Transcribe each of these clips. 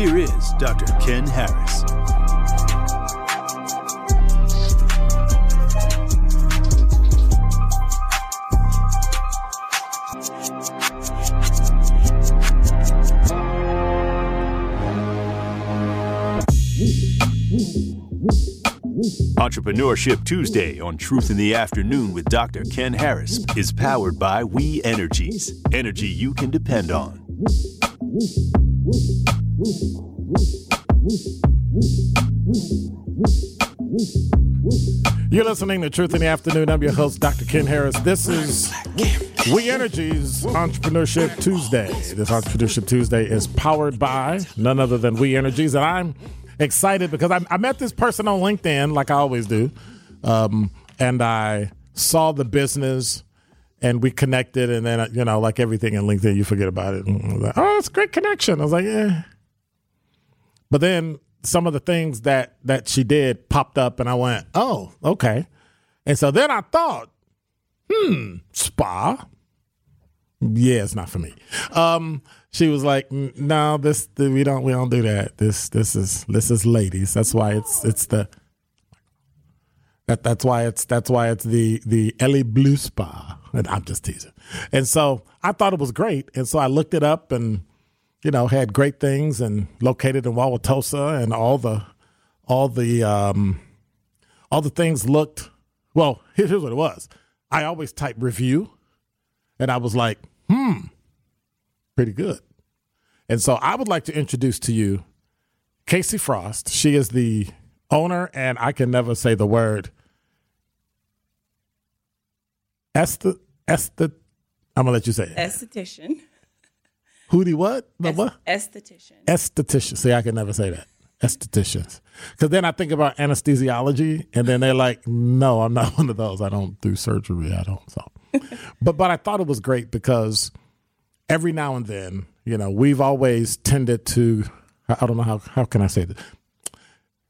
here is Dr. Ken Harris. Entrepreneurship Tuesday on Truth in the Afternoon with Dr. Ken Harris is powered by We Energies, energy you can depend on. You're listening to Truth in the Afternoon. I'm your host, Dr. Ken Harris. This is We Energies Entrepreneurship Tuesday. This Entrepreneurship Tuesday is powered by none other than We Energies, and I'm excited because I met this person on LinkedIn, like I always do, and I saw the business, and we connected, and then, you know, like everything in LinkedIn, you forget about it. And I was like, oh, it's a great connection. I was like, yeah. But then some of the things that she did popped up, and I went, oh, okay. And so then I thought, spa? Yeah, it's not for me. She was like, "No, we don't do that. This is ladies. That's why it's the Elie Bleu Spa." And I'm just teasing. And so I thought it was great. And so I looked it up, and you know, had great things, and located in Wauwatosa, and all the things looked well. Here's what it was. I always type review, and I was like, pretty good. And so I would like to introduce to you Kaycee Frost. She is the owner, and I can never say the word, I'm going to let you say it. Esthetician. Hootie what? What? Esthetician. Esthetician. See, I can never say that. Estheticians. Because then I think about anesthesiology, and then they're like, no, I'm not one of those. I don't do surgery. I don't. So, but I thought it was great because every now and then, you know, we've always tended to, I don't know how can I say this?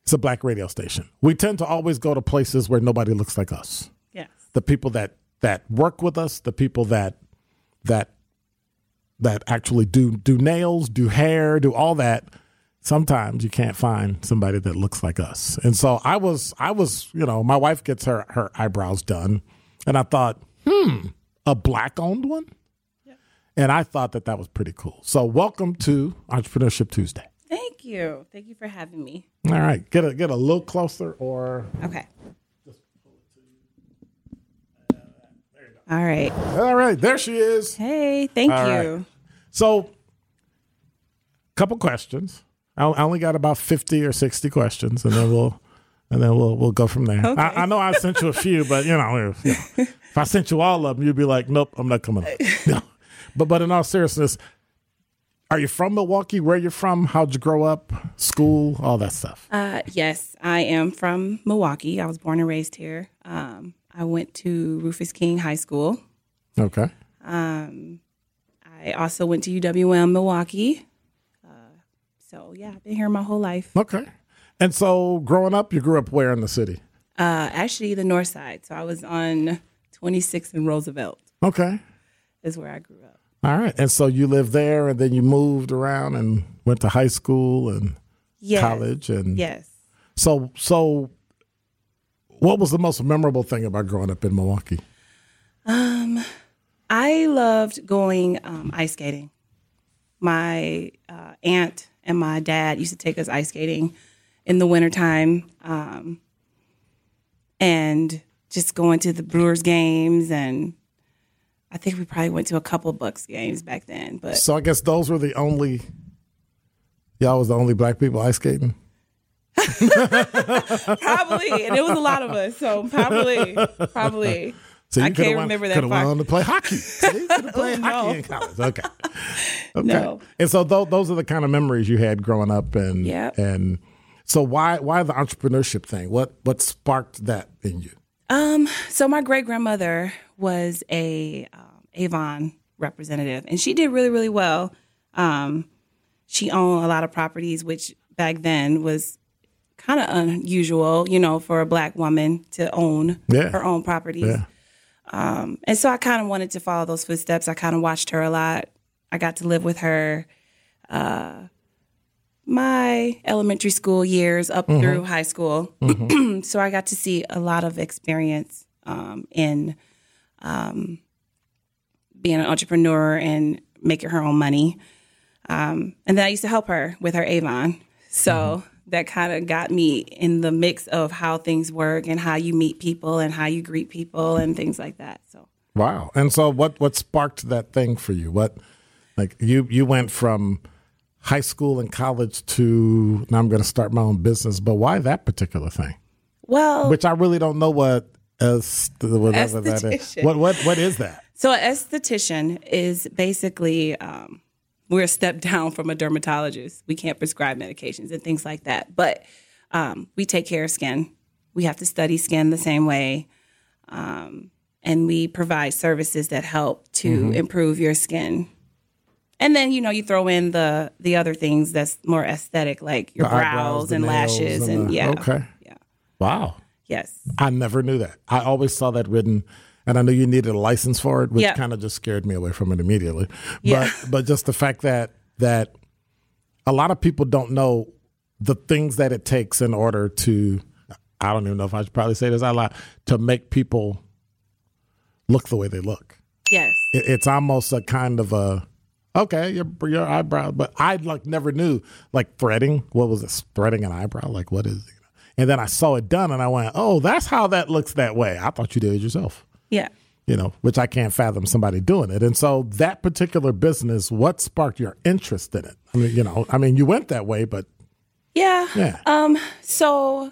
It's a black radio station. We tend to always go to places where nobody looks like us. Yes. The people that work with us, the people that actually do nails, do hair, do all that. Sometimes you can't find somebody that looks like us. And so I was, you know, my wife gets her eyebrows done, and I thought, a black-owned one? And I thought that was pretty cool. So welcome to Entrepreneurship Tuesday. Thank you. Thank you for having me. All right. Get a little closer or... Okay. Just pull it to you. There you go. All right. All right. There she is. Hey, thank you. Right. So a couple questions. I only got about 50 or 60 questions, and then we'll go from there. Okay. I know I sent you a few, but you know, if I sent you all of them, you'd be like, nope, I'm not coming up. But in all seriousness, are you from Milwaukee? Where you're from? How'd you grow up? School? All that stuff. Yes, I am from Milwaukee. I was born and raised here. I went to Rufus King High School. Okay. I also went to UWM Milwaukee. So, yeah, I've been here my whole life. Okay. And so growing up, you grew up where in the city? Actually, the north side. So I was on 26th and Roosevelt. Okay. Is where I grew up. All right. And so you lived there and then you moved around and went to high school and college. And yes. So what was the most memorable thing about growing up in Milwaukee? I loved going ice skating. My aunt and my dad used to take us ice skating in the wintertime and just going to the Brewers games. And I think we probably went to a couple Bucks games back then. But so I guess those were the only, y'all was the only black people ice skating? Probably. And it was a lot of us. So probably. So I can't remember that part. Could have went on to play hockey. So you could have played hockey in college. Okay. No. And so those are the kind of memories you had growing up. And and so why the entrepreneurship thing? What sparked that in you? So my great-grandmother was a Avon representative, and she did really, really well. She owned a lot of properties, which back then was kind of unusual, you know, for a black woman to own her own properties. Yeah. And so I kind of wanted to follow those footsteps. I kind of watched her a lot. I got to live with her my elementary school years up through high school. So I got to see a lot of experience in being an entrepreneur and making her own money. And then I used to help her with her Avon. So that kind of got me in the mix of how things work and how you meet people and how you greet people and things like that. So wow. And so what sparked that thing for you? What, like you went from high school and college to now I'm going to start my own business, but why that particular thing? Well, which I really don't know what whatever that is. What is that? So an esthetician is basically we're a step down from a dermatologist. We can't prescribe medications and things like that. But we take care of skin. We have to study skin the same way. And we provide services that help to improve your skin. And then, you know, you throw in the other things that's more aesthetic, like your brows and lashes. And okay. Yeah. Wow. Yes. I never knew that. I always saw that written. And I knew you needed a license for it, which kind of just scared me away from it immediately. But just the fact that a lot of people don't know the things that it takes in order to, I don't even know if I should probably say this out loud, to make people look the way they look. Yes. It's almost a kind of a, okay, your eyebrow, but I like never knew, like threading, what was it, threading an eyebrow? Like what is it? And then I saw it done and I went, oh, that's how that looks that way. I thought you did it yourself. Yeah. You know, which I can't fathom somebody doing it. And so that particular business, what sparked your interest in it? I mean, you know, you went that way, but. Yeah. So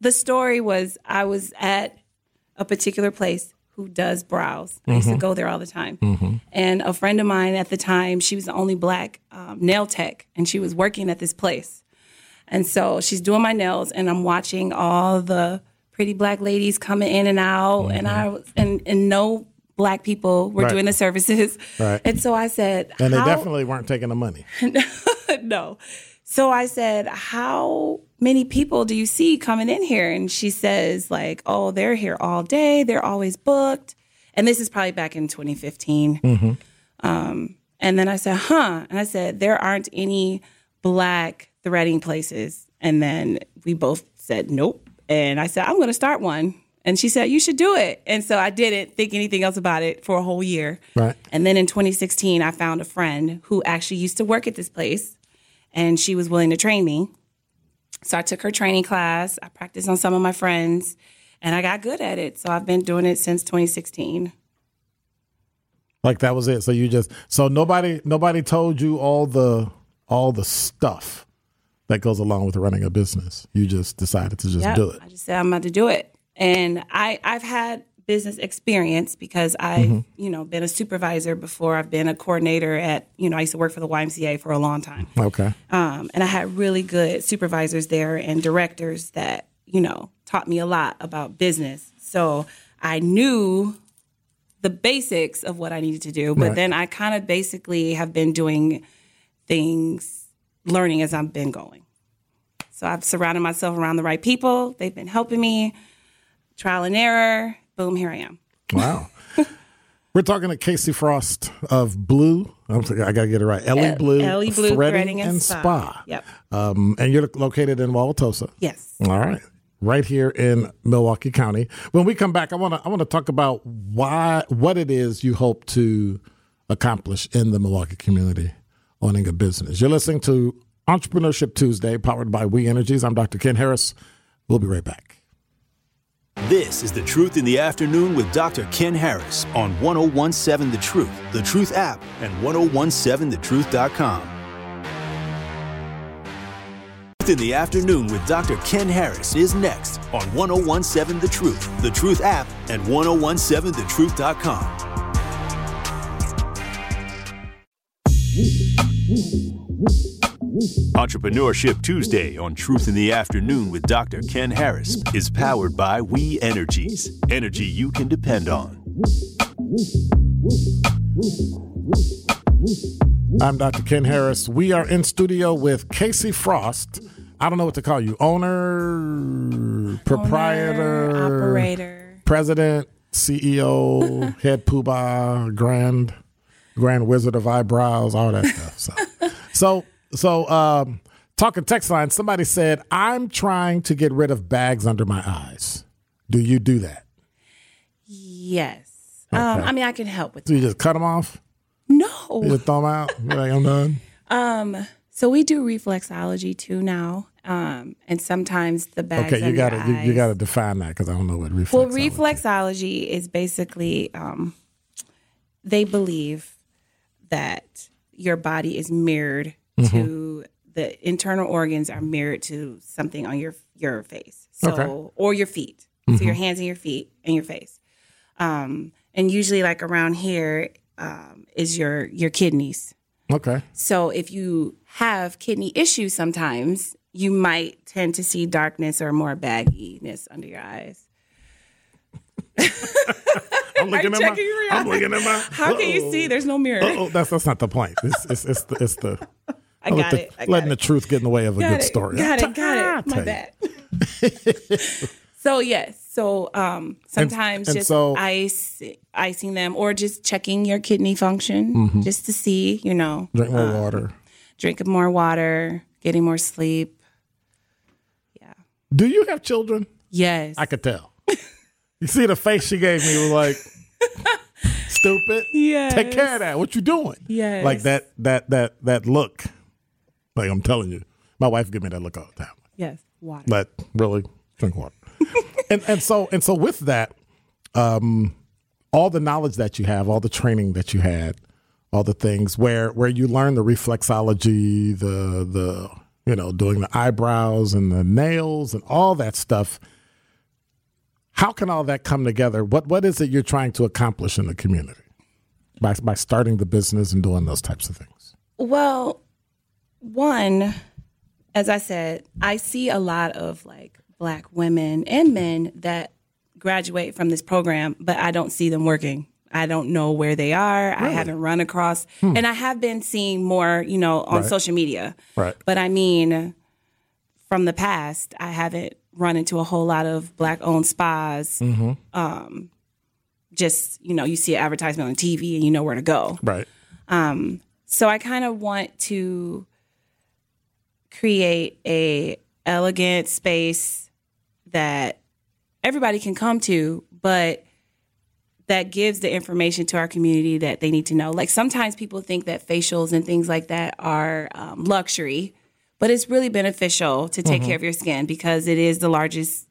the story was I was at a particular place who does brows. I used to go there all the time. And a friend of mine at the time, she was the only black nail tech, and she was working at this place. And so she's doing my nails, and I'm watching all the pretty black ladies coming in and out, and I no black people were doing the services. Right. And so I said, and they definitely weren't taking the money. No. So I said, how many people do you see coming in here? And she says, like, oh, they're here all day. They're always booked. And this is probably back in 2015. And then I said, huh. And I said, there aren't any black threading places. And then we both said, nope. And I said, I'm going to start one. And she said, you should do it. And so I didn't think anything else about it for a whole year. Right. And then in 2016, I found a friend who actually used to work at this place, and she was willing to train me. So I took her training class. I practiced on some of my friends, and I got good at it. So I've been doing it since 2016. Like that was it. So you just nobody told you all the stuff that goes along with running a business. You just decided to just do it. I just said, I'm about to do it. And I've had business experience because I've, you know, been a supervisor before. I've been a coordinator at, you know, I used to work for the YMCA for a long time. Okay. And I had really good supervisors there and directors that, you know, taught me a lot about business. So I knew the basics of what I needed to do. But then I kind of basically have been doing things, learning as I've been going. So I've surrounded myself around the right people. They've been helping me. Trial and error. Boom, here I am. Wow. We're talking to Kaycee Frost of Bleu. I got to get it right. Elie Bleu Threading and Spa. Yep. And you're located in Wauwatosa. Yes. All right. Right here in Milwaukee County. When we come back, I want to talk about what it is you hope to accomplish in the Milwaukee community owning a business. You're listening to Entrepreneurship Tuesday, powered by We Energies. I'm Dr. Ken Harris. We'll be right back. This is The Truth in the Afternoon with Dr. Ken Harris on 1017 The Truth, The Truth app, and 1017thetruth.com. The Truth in the Afternoon with Dr. Ken Harris is next on 1017 The Truth, The Truth app, and 1017thetruth.com. Entrepreneurship Tuesday on Truth in the Afternoon with Dr. Ken Harris is powered by We Energies, energy you can depend on. I'm Dr. Ken Harris. We are in studio with Kaycee Frost. I don't know what to call you. Owner, proprietor, operator, president, CEO, head poobah, grand wizard of eyebrows, all that stuff. So, talking text line, somebody said, I'm trying to get rid of bags under my eyes. Do you do that? Yes. Okay. I mean, I can help with that. So you just cut them off? No. You just throw them out? You're like, I'm done? So we do reflexology too now. And sometimes the bags under your eyes. Okay, you got to define that because I don't know what reflexology is. Well, reflexology is basically they believe that your body is mirrored to the internal organs are mirrored to something on your face, or your feet. Mm-hmm. So your hands and your feet and your face, and usually like around here is your kidneys. Okay. So if you have kidney issues, sometimes you might tend to see darkness or more bagginess under your eyes. I'm looking at my. How can you see? There's no mirror. Oh, that's not the point. It's the. I got it. The truth get in the way of a good story. Got it. My bad. So, yes. So, sometimes icing them or just checking your kidney function just to see, Drink more water. Drinking more water, getting more sleep. Yeah. Do you have children? Yes. I could tell. You see the face she gave me was like... Stupid. Yes. Take care of that. What you doing? Yes. Like that look. Like I'm telling you, my wife give me that look all the time. Yes. Water. But really, drink water. and so with that, all the knowledge that you have, all the training that you had, all the things where you learn the reflexology, the doing the eyebrows and the nails and all that stuff. How can all that come together? What is it you're trying to accomplish in the community by starting the business and doing those types of things? Well, one, as I said, I see a lot of like Black women and men that graduate from this program, but I don't see them working. I don't know where they are. Really? I haven't run across, and I have been seeing more, on social media. Right. But I mean, from the past, I haven't run into a whole lot of Black-owned spas. Mm-hmm. You see an advertisement on TV and you know where to go. Right. So I kind of want to create a elegant space that everybody can come to, but that gives the information to our community that they need to know. Like sometimes people think that facials and things like that are luxury. But it's really beneficial to take care of your skin because it is the largest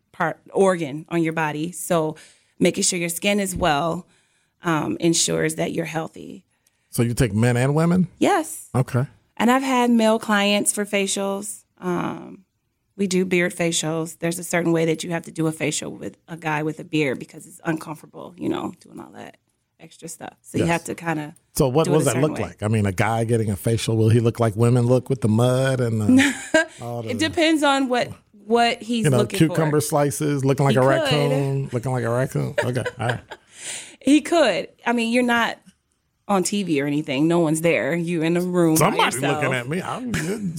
organ on your body. So making sure your skin is well ensures that you're healthy. So you take men and women? Yes. Okay. And I've had male clients for facials. We do beard facials. There's a certain way that you have to do a facial with a guy with a beard because it's uncomfortable, doing all that extra stuff. So you have to kind of. So what does that look like? I mean, a guy getting a facial, will he look like women look with the mud and all that? It depends on what he's looking for. Cucumber slices, looking like a raccoon. Okay. All right. He could. I mean, you're not on TV or anything. No one's there. You in a room. Somebody's looking at me. I'm good.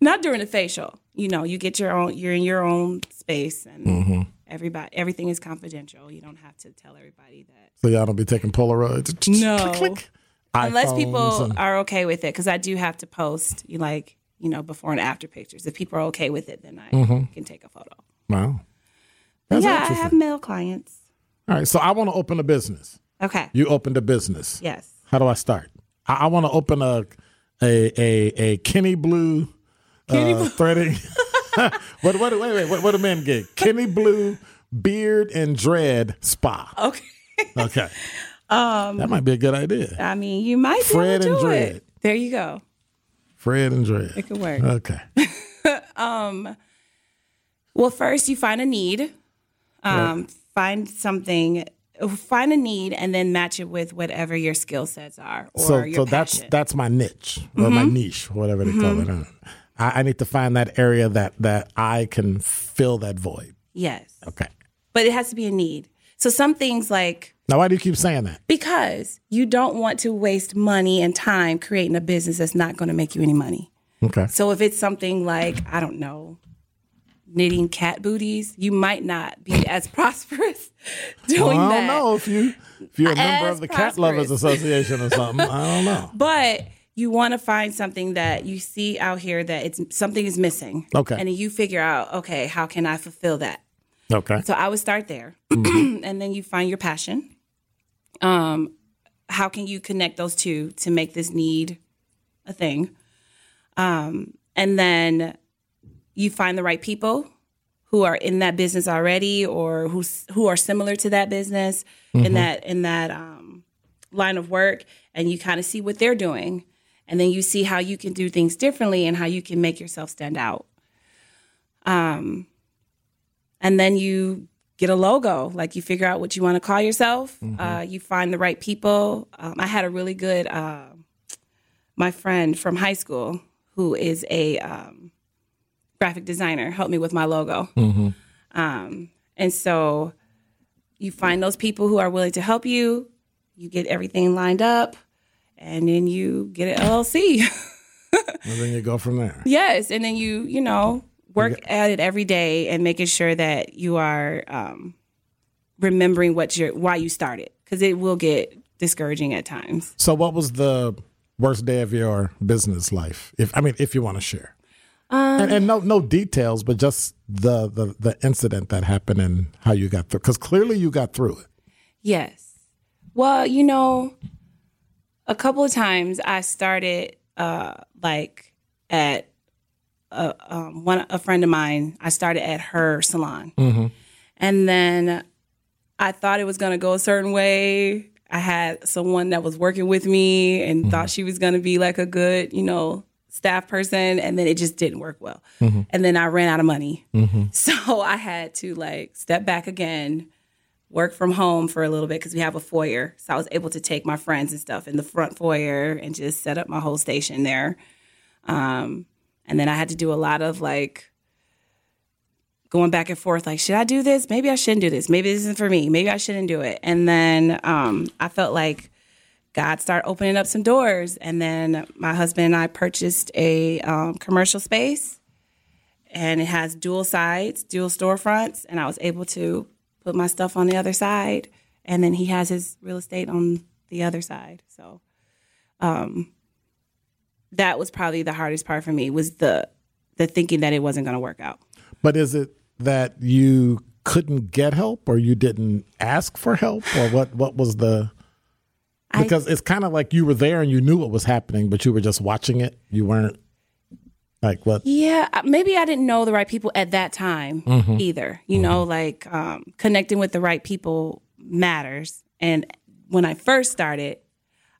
Not during the facial. You know, you get your own. You're in your own space, and everything is confidential. You don't have to tell everybody that. So y'all don't be taking Polaroids. No, click. Unless people are okay with it, because I do have to post before and after pictures. If people are okay with it, then I can take a photo. Wow. Yeah, I have male clients. All right, so I want to open a business. Okay. You opened a business. Yes. How do I start? I want to open a Kenny Bleu threading. Wait, what do men get? Kenny Bleu Beard and Dread Spa. Okay. That might be a good idea. I mean, you might be able to do it. There you go. Fred and Dread. It could work. Okay. Well, first you find a need. Right. Find a need, and then match it with whatever your skill sets are. Or your passion. that's my niche or my niche, whatever they call it. I need to find that area that I can fill that void. Yes. Okay. But it has to be a need. So some things like... Now, why do you keep saying that? Because you don't want to waste money and time creating a business that's not going to make you any money. Okay. So if it's something like, I don't know, knitting cat booties, you might not be as prosperous doing that. I don't know if you're a member of the Cat Lovers Association or something. I don't know. But... You want to find something that you see out here that something is missing. Okay. And you figure out, okay, how can I fulfill that? Okay. So I would start there. And then you find your passion. How can you connect those two to make this need a thing? And then you find the right people who are in that business already or who are similar to that business in that line of work. And you kind of see what they're doing. And then you see how you can do things differently and how you can make yourself stand out. And then you get a logo. Like, you figure out what you want to call yourself. You find the right people. I had a really good, my friend from high school who is a graphic designer helped me with my logo. And so you find those people who are willing to help you. You get everything lined up. And then you get an LLC. And then you go from there. Yes. And then you work at it every day and making sure that you are remembering why you started. Because it will get discouraging at times. So what was the worst day of your business life? If you want to share. And no details, but just the incident that happened and how you got through. Because clearly you got through it. Yes. Well, a couple of times I started at a friend of mine. I started at her salon. And then I thought it was going to go a certain way. I had someone that was working with me and thought she was going to be like a good, staff person. And then it just didn't work well. And then I ran out of money. So I had to step back again. Work from home for a little bit because we have a foyer. So I was able to take my friends and stuff in the front foyer and just set up my whole station there. And then I had to do a lot of going back and forth. Should I do this? Maybe I shouldn't do this. Maybe this isn't for me. Maybe I shouldn't do it. And then I felt like God started opening up some doors. And then my husband and I purchased a commercial space, and it has dual sides, dual storefronts. And I was able to put my stuff on the other side, and then he has his real estate on the other side. So that was probably the hardest part for me, was the thinking that it wasn't going to work out. But is it that you couldn't get help, or you didn't ask for help, or what was the... Because it's kind of like you were there and you knew what was happening, but you were just watching it. You weren't... what? Yeah, maybe I didn't know the right people at that time either. Connecting with the right people matters. And when I first started,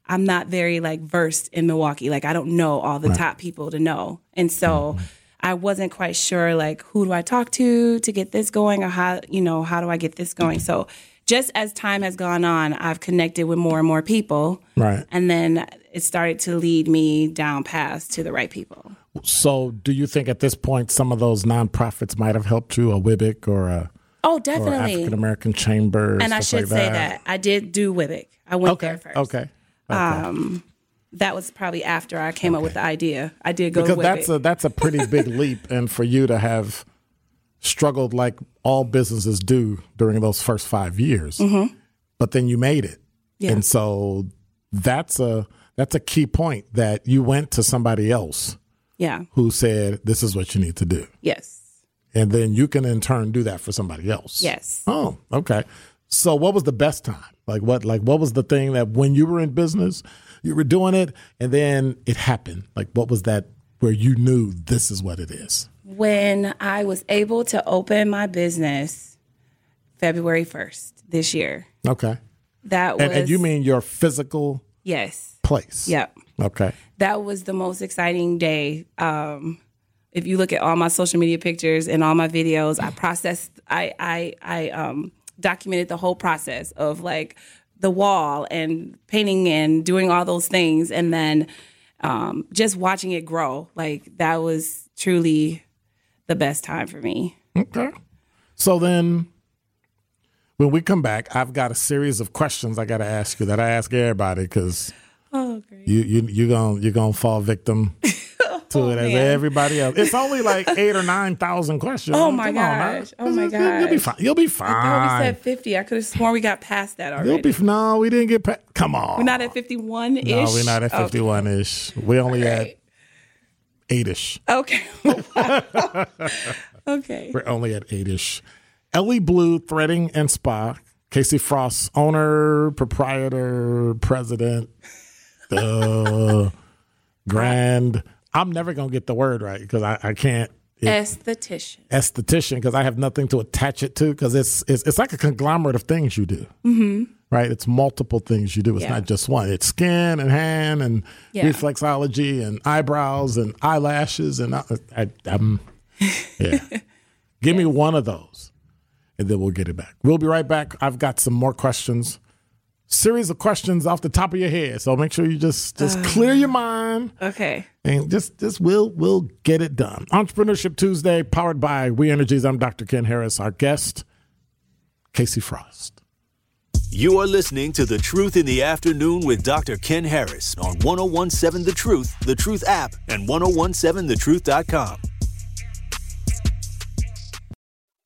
I'm not very versed in Milwaukee. I don't know all the top people to know. And so I wasn't quite sure who do I talk to get this going, or how do I get this going? So just as time has gone on, I've connected with more and more people. Right. And then it started to lead me down paths to the right people. So do you think at this point some of those nonprofits might have helped you, a WBIC or a definitely African American Chamber? And I should say that I did do WBIC. I went there first. Okay. Okay. That was probably after I came up with the idea. I did go because with that's it. That's a pretty big leap, and for you to have struggled like all businesses do during those first 5 years, mm-hmm. but then you made it, and so that's a key point that you went to somebody else, who said this is what you need to do, and then you can in turn do that for somebody else, Oh, okay. So what was the best time? Like what was the thing that when you were in business, you were doing it and then it happened? Like what was that where you knew this is what it is? When I was able to open my business February 1st this year. Okay. That was and you mean your physical place. Yep. Okay. That was the most exciting day. If you look at all my social media pictures and all my videos, I processed I documented the whole process of like the wall and painting and doing all those things. And then just watching it grow. Like that was truly the best time for me. Okay. So then when we come back, I've got a series of questions I got to ask you that I ask everybody because you're gonna fall victim to it as everybody else. It's only like 8,000 or 9,000 questions. Oh my gosh! Oh my gosh! You'll be fine. You'll be fine. I thought we said 50. I could have sworn we got past that already. No, we didn't get past. Come on. We're not at 51-ish. No, we're not at 51-ish. We only at 8-ish. Okay. Okay. We're only at 8-ish. Elie Bleu Threading and Spa. Kaycee Frost, owner, proprietor, president, grand. I'm never going to get the word right because I can't. Esthetician, because I have nothing to attach it to because it's like a conglomerate of things you do, mm-hmm. right? It's multiple things you do. It's not just one. It's skin and hand and reflexology and eyebrows and eyelashes. And I'm Give me one of those and then we'll get it back. We'll be right back. I've got some more questions. Series of questions off the top of your head, so make sure you just clear your mind. Okay, and just we'll get it done. Entrepreneurship Tuesday, powered by We Energies. I'm Dr. Ken Harris. Our guest, Kaycee Frost. You are listening to The Truth in the Afternoon with Dr. Ken Harris on 1017 The Truth, The Truth app, and 1017thetruth.com.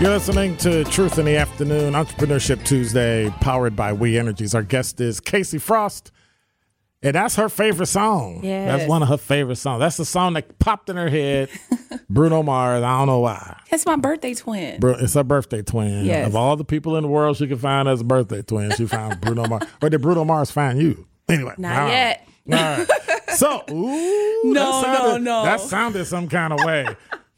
You're listening to Truth in the Afternoon, Entrepreneurship Tuesday, powered by We Energies. Our guest is Kaycee Frost, and that's her favorite song. Yes. That's one of her favorite songs. That's the song that popped in her head, Bruno Mars. I don't know why. That's my birthday twin. It's her birthday twin. Yes. Of all the people in the world she could find as a birthday twin, she found Bruno Mars. Or did Bruno Mars find you? Anyway. Not yet. All right. So, that sounded some kind of way.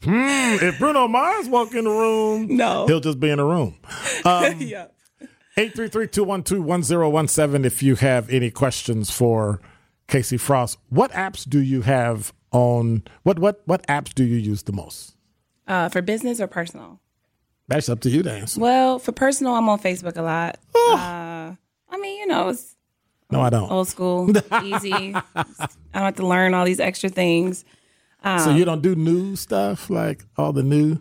If Bruno Mars walk in the room, he'll just be in the roroom. 833-212-1017 if you have any questions for Kaycee Frost. What apps do you have on what apps do you use the most? For business or personal? That's up to you to answer. Well, for personal, I'm on Facebook a lot. Oh. It's I don't. Old school, easy. I don't have to learn all these extra things. So you don't do new stuff, like all the new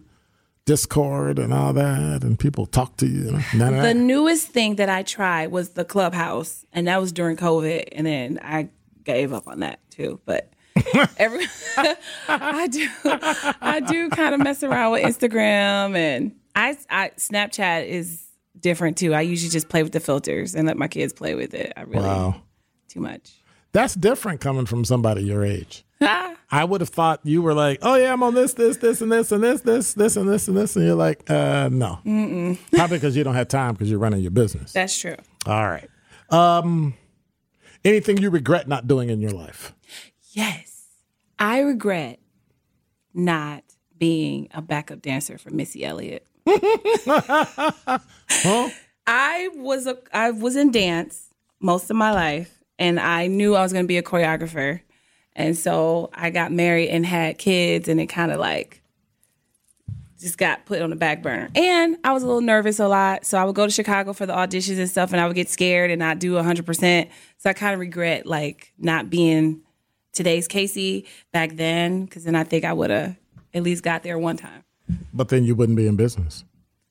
Discord and all that, and people talk to you. The newest thing that I tried was the Clubhouse, and that was during COVID, and then I gave up on that too. But I do kind of mess around with Instagram, and I Snapchat is different too. I usually just play with the filters and let my kids play with it. I really too much. That's different coming from somebody your age. I would have thought you were like, oh yeah, I'm on this, and this. And you're like, no. Mm-mm. Probably because you don't have time because you're running your business. That's true. All right. Anything you regret not doing in your life? Yes. I regret not being a backup dancer for Missy Elliott. Huh? I was in dance most of my life, and I knew I was going to be a choreographer. And so I got married and had kids, and it kind of like just got put on the back burner. And I was a little nervous a lot. So I would go to Chicago for the auditions and stuff, and I would get scared and not do 100%. So I kind of regret like not being today's Kaycee back then, because then I think I would have at least got there one time. But then you wouldn't be in business.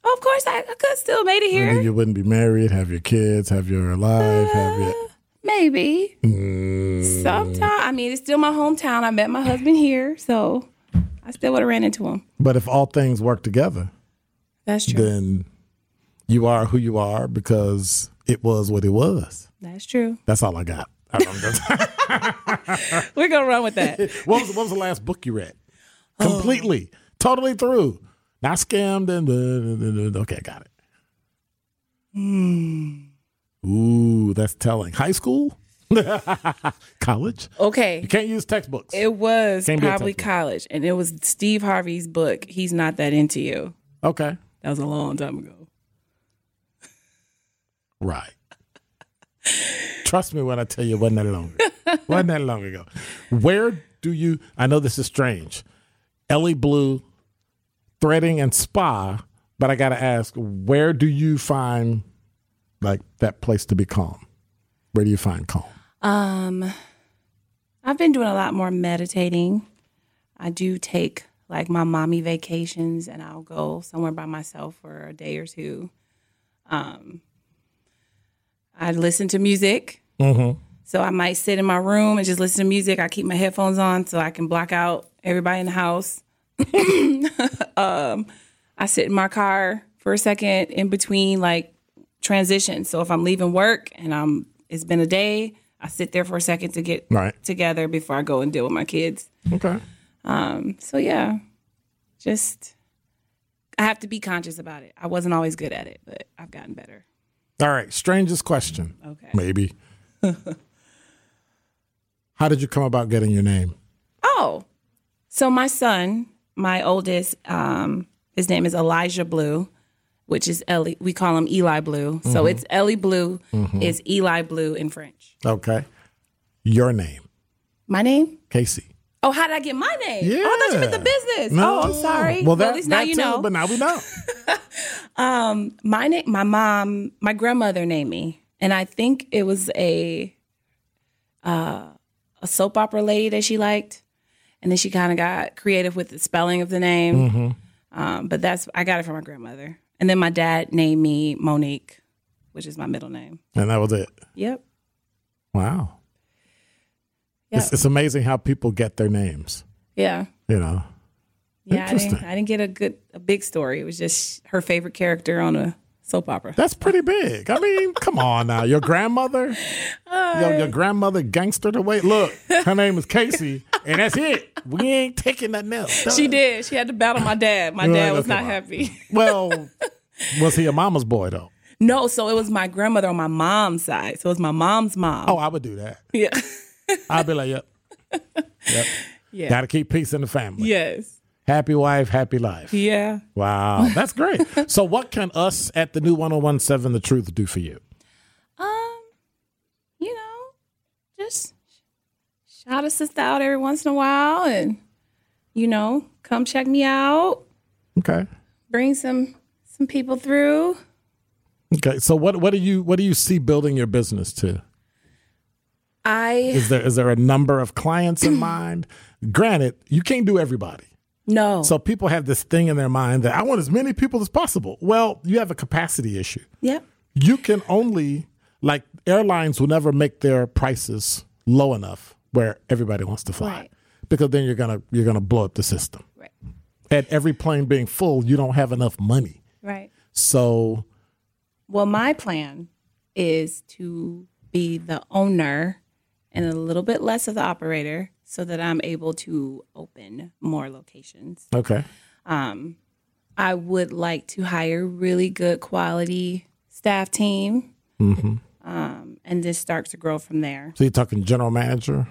Oh, of course, I could still made it here. And you wouldn't be married, have your kids, have your life, have your... Maybe. Sometimes. I mean, it's still my hometown. I met my husband here, so I still would have ran into him. But if all things work together, that's true. Then you are who you are because it was what it was. That's true. That's all I got. We're going to run with that. What was the last book you read? Oh. Completely, totally through. Not scammed and... Okay, got it. Ooh, that's telling. High school? College? Okay. You can't use textbooks. It was probably college. And it was Steve Harvey's book, He's Not That Into You. Okay. That was a long time ago. Right. Trust me when I tell you it wasn't that long ago. Where do you... I know this is strange. Elie Bleu Threading and Spa, but I got to ask, where do you find... like that place to be calm? Where do you find calm? I've been doing a lot more meditating. I do take like my mommy vacations, and I'll go somewhere by myself for a day or two. I listen to music. Mm-hmm. So I might sit in my room and just listen to music. I keep my headphones on so I can block out everybody in the house. I sit in my car for a second in between like transition. So if I'm leaving work and it's been a day, I sit there for a second to get together before I go and deal with my kids. Okay. So yeah, just I have to be conscious about it. I wasn't always good at it, but I've gotten better. All right. Strangest question. Okay. Maybe. How did you come about getting your name? Oh, so my son, my oldest, his name is Elijah Bleu, which is Elie. We call him Elie Bleu. Mm-hmm. So it's Elie Bleu. Mm-hmm. Is Elie Bleu in French. Okay. Your name. My name? Kaycee. Oh, how did I get my name? Yeah. Oh, I thought you meant the business. No. Oh, I'm sorry. Well, at least now you know. But now we know. My grandmother named me. And I think it was a soap opera lady that she liked. And then she kind of got creative with the spelling of the name. Mm-hmm. But I got it from my grandmother. And then my dad named me Monique, which is my middle name. And that was it? Yep. Wow. Yep. It's amazing how people get their names. Yeah. You know? Yeah, I didn't get a big story. It was just her favorite character on a soap opera. That's pretty big. I mean, come on now. Your grandmother? Your grandmother gangstered away? Look, her name is Kaycee, and that's it. We ain't taking nothing else. Done. She did. She had to battle my dad. My dad was not happy. Well, was he a mama's boy, though? No, so it was my grandmother on my mom's side. So it was my mom's mom. Oh, I would do that. Yeah. I'd be like, yep. Yeah. Got to keep peace in the family. Yes. Happy wife, happy life. Yeah. Wow. That's great. So what can us at the new 1017 The Truth do for you? You know, just... shout us out every once in a while, and you know, come check me out. Okay. Bring some people through. Okay. So what do you see building your business to? Is there a number of clients in mind? Granted, you can't do everybody. No. So people have this thing in their mind that I want as many people as possible. Well, you have a capacity issue. Yep. You can only, like, airlines will never make their prices low enough where everybody wants to fly. Right. Because then you're gonna blow up the system. Right. At every plane being full, you don't have enough money. Right. So. Well, my plan is to be the owner and a little bit less of the operator so that I'm able to open more locations. Okay. I would like to hire really good quality staff team. Mm-hmm. And this starts to grow from there. So you're talking general manager?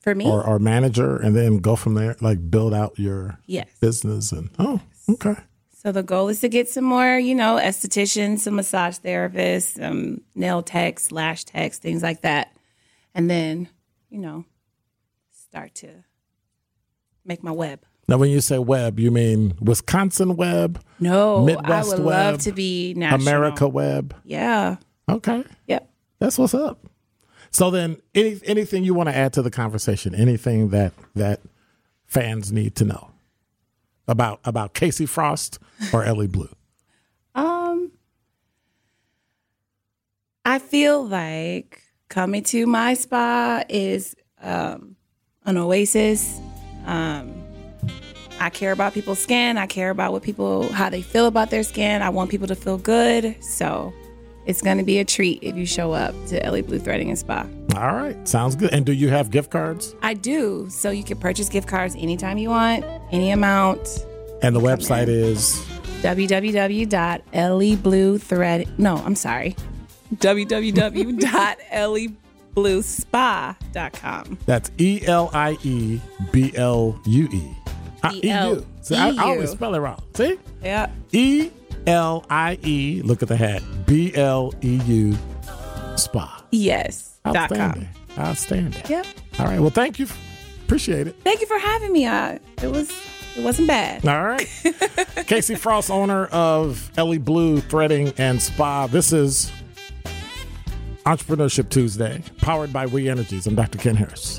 For me? Or manager, and then go from there, like build out your business. And okay. So the goal is to get some more, estheticians, some massage therapists, some nail techs, lash techs, things like that. And then, start to make my web. Now, when you say web, you mean Wisconsin web? No, Midwest I would web, love to be national. America web? Yeah. Okay. Yep. That's what's up. So then anything you want to add to the conversation, anything that fans need to know about Kaycee Frost or Elie Bleu? I feel like coming to my spa is an oasis. I care about people's skin. I care about how they feel about their skin. I want people to feel good. So it's going to be a treat if you show up to Elie Bleu Threading and Spa. All right. Sounds good. And do you have gift cards? I do. So you can purchase gift cards anytime you want, any amount. And the website is? www.eliebluespa.com. That's ELIEBLUE. EU. See, I always spell it wrong. See? Yeah. ELIE, look at the hat, BLEU Spa. Yes. Outstanding. .com. Outstanding. Yep. All right. Well, thank you. Appreciate it. Thank you for having me. It wasn't bad. All right. Kaycee Frost, owner of Elie Bleu Threading and Spa. This is Entrepreneurship Tuesday, powered by We Energies. I'm Dr. Ken Harris.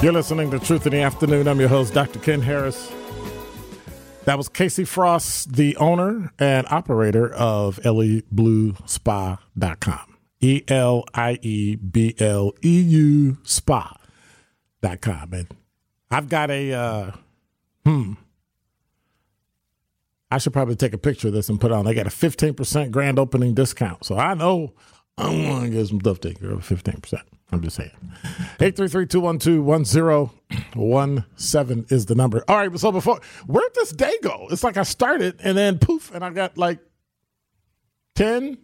You're listening to Truth in the Afternoon. I'm your host, Dr. Ken Harris. That was Kaycee Frost, the owner and operator of ElieBlueSpa.com. ELIEBLEU Spa.com. And I've got a, I should probably take a picture of this and put it on. They got a 15% grand opening discount. So I know I want to get some tough take. You're over 15%. I'm just saying. 833-212-1017 is the number. All right, so before, where'd this day go? It's like I started and then poof, and I got like 10,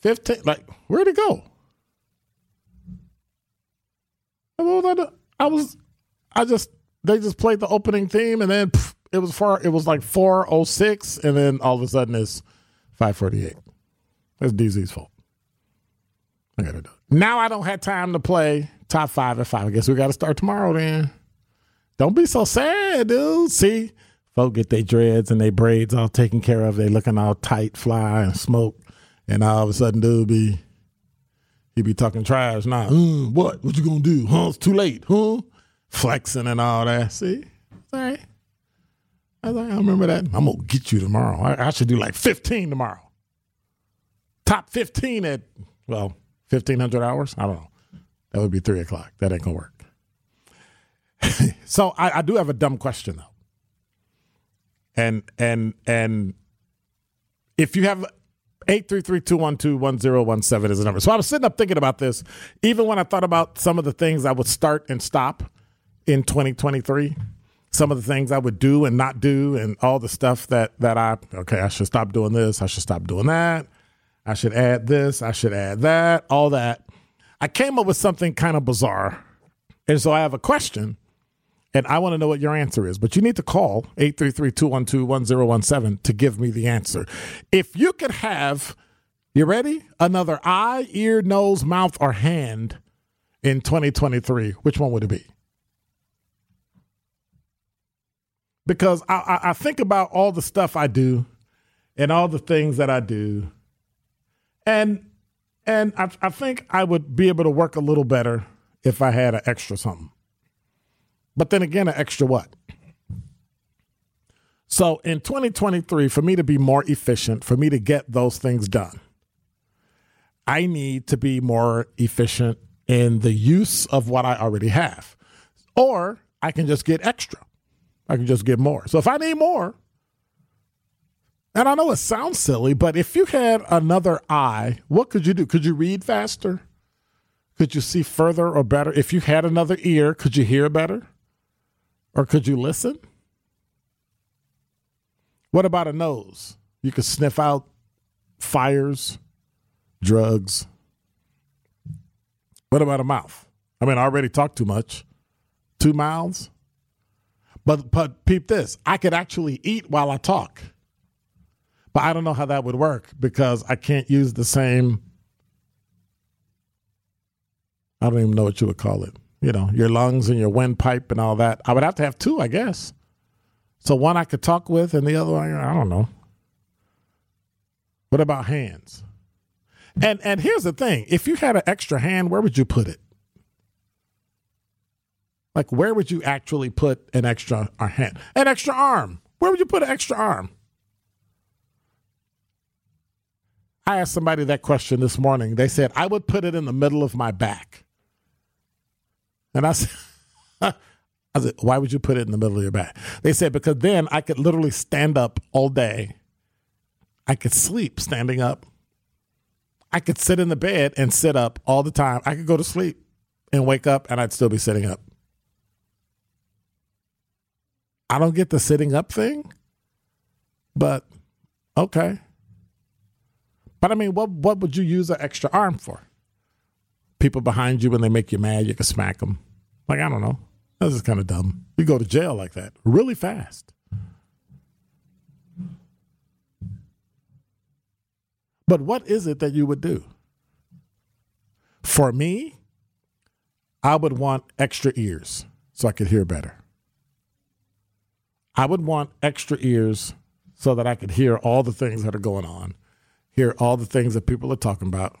15. Like, where'd it go? What was I doing? They just played the opening theme, and then poof, it was like 4:06, and then all of a sudden it's 5:48. That's DZ's fault. I gotta do it. Now I don't have time to play top 5 at 5. I guess we gotta start tomorrow then. Don't be so sad, dude. See, folk get their dreads and their braids all taken care of. They looking all tight, fly, and smoke. And all of a sudden, dude he be talking trash now. What? What you gonna do? Huh? It's too late. Huh? Flexing and all that. See? It's all right. I was like, I remember that. I'm gonna get you tomorrow. I should do like 15 tomorrow. Top 15 at 1,500 hours? I don't know. That would be 3 o'clock. That ain't going to work. So I do have a dumb question, though. And if you have 833-212-1017 is the number. So I was sitting up thinking about this. Even when I thought about some of the things I would start and stop in 2023, some of the things I would do and not do and all the stuff that I should stop doing this. I should stop doing that. I should add this, I should add that, all that. I came up with something kind of bizarre. And so I have a question, and I want to know what your answer is. But you need to call 833-212-1017 to give me the answer. If you could have, you ready, another eye, ear, nose, mouth, or hand in 2023, which one would it be? Because I think about all the stuff I do and all the things that I do. And I think I would be able to work a little better if I had an extra something. But then again, an extra what? So in 2023, for me to be more efficient, for me to get those things done, I need to be more efficient in the use of what I already have. Or I can just get extra. I can just get more. So if I need more, and I know it sounds silly, but if you had another eye, what could you do? Could you read faster? Could you see further or better? If you had another ear, could you hear better? Or could you listen? What about a nose? You could sniff out fires, drugs. What about a mouth? I mean, I already talked too much. 2 mouths? But peep this. I could actually eat while I talk. But I don't know how that would work because I can't use the same, I don't even know what you would call it. You know, your lungs and your windpipe and all that. I would have to have 2, I guess. So one I could talk with and the other one, I don't know. What about hands? And here's the thing. If you had an extra hand, where would you put it? Like, where would you actually put an extra hand? An extra arm. Where would you put an extra arm? I asked somebody that question this morning. They said, I would put it in the middle of my back. And I said, why would you put it in the middle of your back? They said, because then I could literally stand up all day. I could sleep standing up. I could sit in the bed and sit up all the time. I could go to sleep and wake up and I'd still be sitting up. I don't get the sitting up thing, but okay. But I mean, what would you use an extra arm for? People behind you when they make you mad, you can smack them. Like, I don't know. This is kind of dumb. You go to jail like that really fast. But what is it that you would do? For me, I would want extra ears so I could hear better. I would want extra ears so that I could hear all the things that are going on. Hear all the things that people are talking about.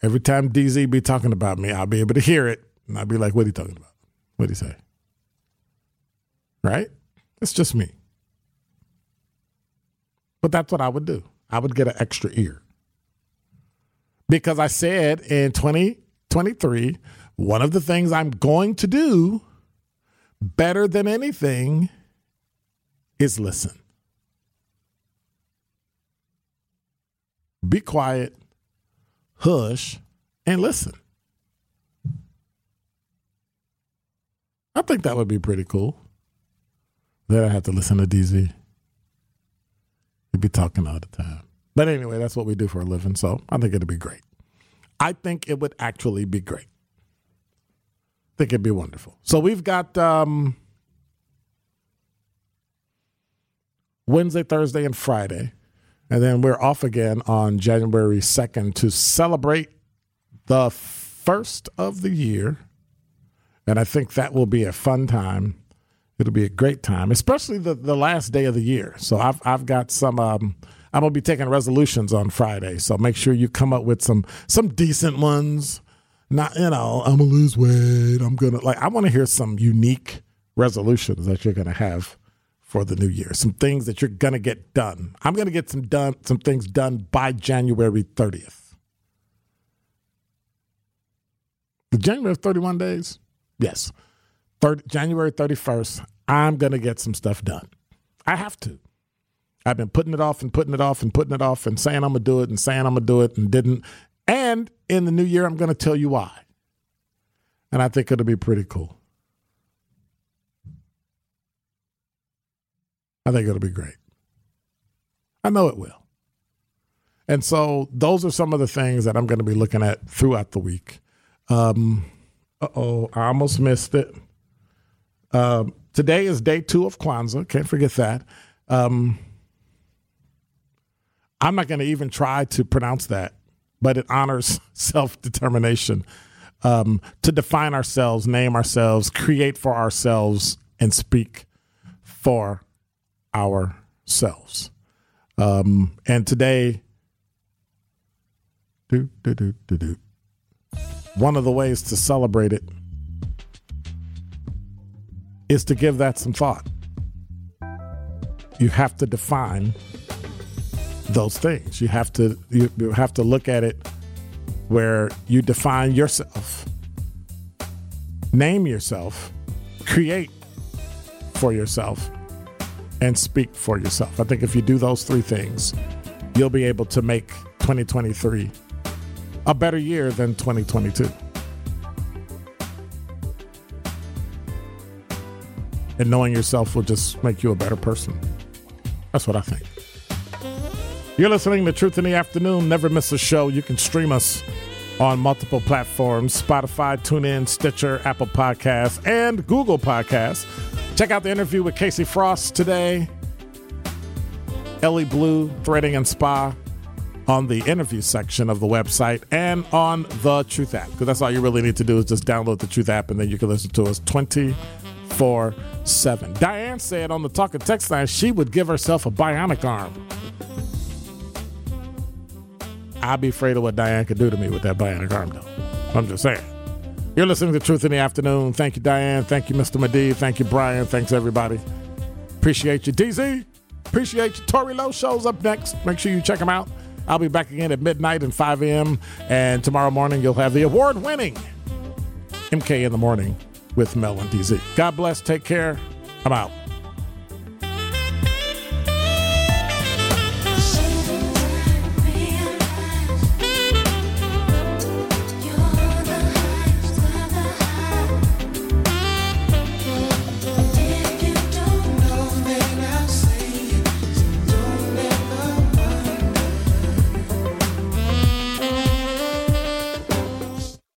Every time DZ be talking about me, I'll be able to hear it. And I'll be like, what are you talking about? What did he say? Right? It's just me. But that's what I would do. I would get an extra ear. Because I said in 2023, one of the things I'm going to do better than anything is listen. Be quiet, hush, and listen. I think that would be pretty cool. Then I have to listen to DZ. He'd be talking all the time. But anyway, that's what we do for a living, so I think it'd be great. I think it would actually be great. I think it'd be wonderful. So we've got Wednesday, Thursday, and Friday. And then we're off again on January 2nd to celebrate the first of the year. And I think that will be a fun time. It'll be a great time, especially the last day of the year. So I've got some, I'm going to be taking resolutions on Friday. So make sure you come up with some decent ones. Not, you know, I'm going to lose weight. I want to hear some unique resolutions that you're going to have for the new year. Some things that you're going to get done. I'm going to get some things done by January 30th. The January 31 days? Yes. January 31st, I'm going to get some stuff done. I have to. I've been putting it off and putting it off and putting it off and saying I'm going to do it and saying I'm going to do it and didn't. And in the new year, I'm going to tell you why. And I think it'll be pretty cool. I think it'll be great. I know it will. And so those are some of the things that I'm going to be looking at throughout the week. I almost missed it. Today is day 2 of Kwanzaa. Can't forget that. I'm not going to even try to pronounce that, but it honors self-determination, to define ourselves, name ourselves, create for ourselves, and speak for ourselves. And today, one of the ways to celebrate it is to give that some thought. You have to define those things. You have to look at it where you define yourself, name yourself, create for yourself, and speak for yourself. I think if you do those 3 things, you'll be able to make 2023 a better year than 2022. And knowing yourself will just make you a better person. That's what I think. You're listening to Truth in the Afternoon. Never miss a show. You can stream us on multiple platforms: Spotify, TuneIn, Stitcher, Apple Podcasts, and Google Podcasts. Check out the interview with Kaycee Frost today. Elie Bleu Threading and Spa on the interview section of the website and on the Truth app. Because that's all you really need to do is just download the Truth app, and then you can listen to us 24/7. Diane said on the Talk and Text line she would give herself a bionic arm. I'd be afraid of what Diane could do to me with that bionic arm, though. I'm just saying. You're listening to Truth in the Afternoon. Thank you, Diane. Thank you, Mr. Medee. Thank you, Brian. Thanks, everybody. Appreciate you, DZ. Appreciate you. Tori Lowe shows up next. Make sure you check him out. I'll be back again at midnight and 5 a.m. And tomorrow morning, you'll have the award-winning MK in the Morning with Mel and DZ. God bless. Take care. I'm out.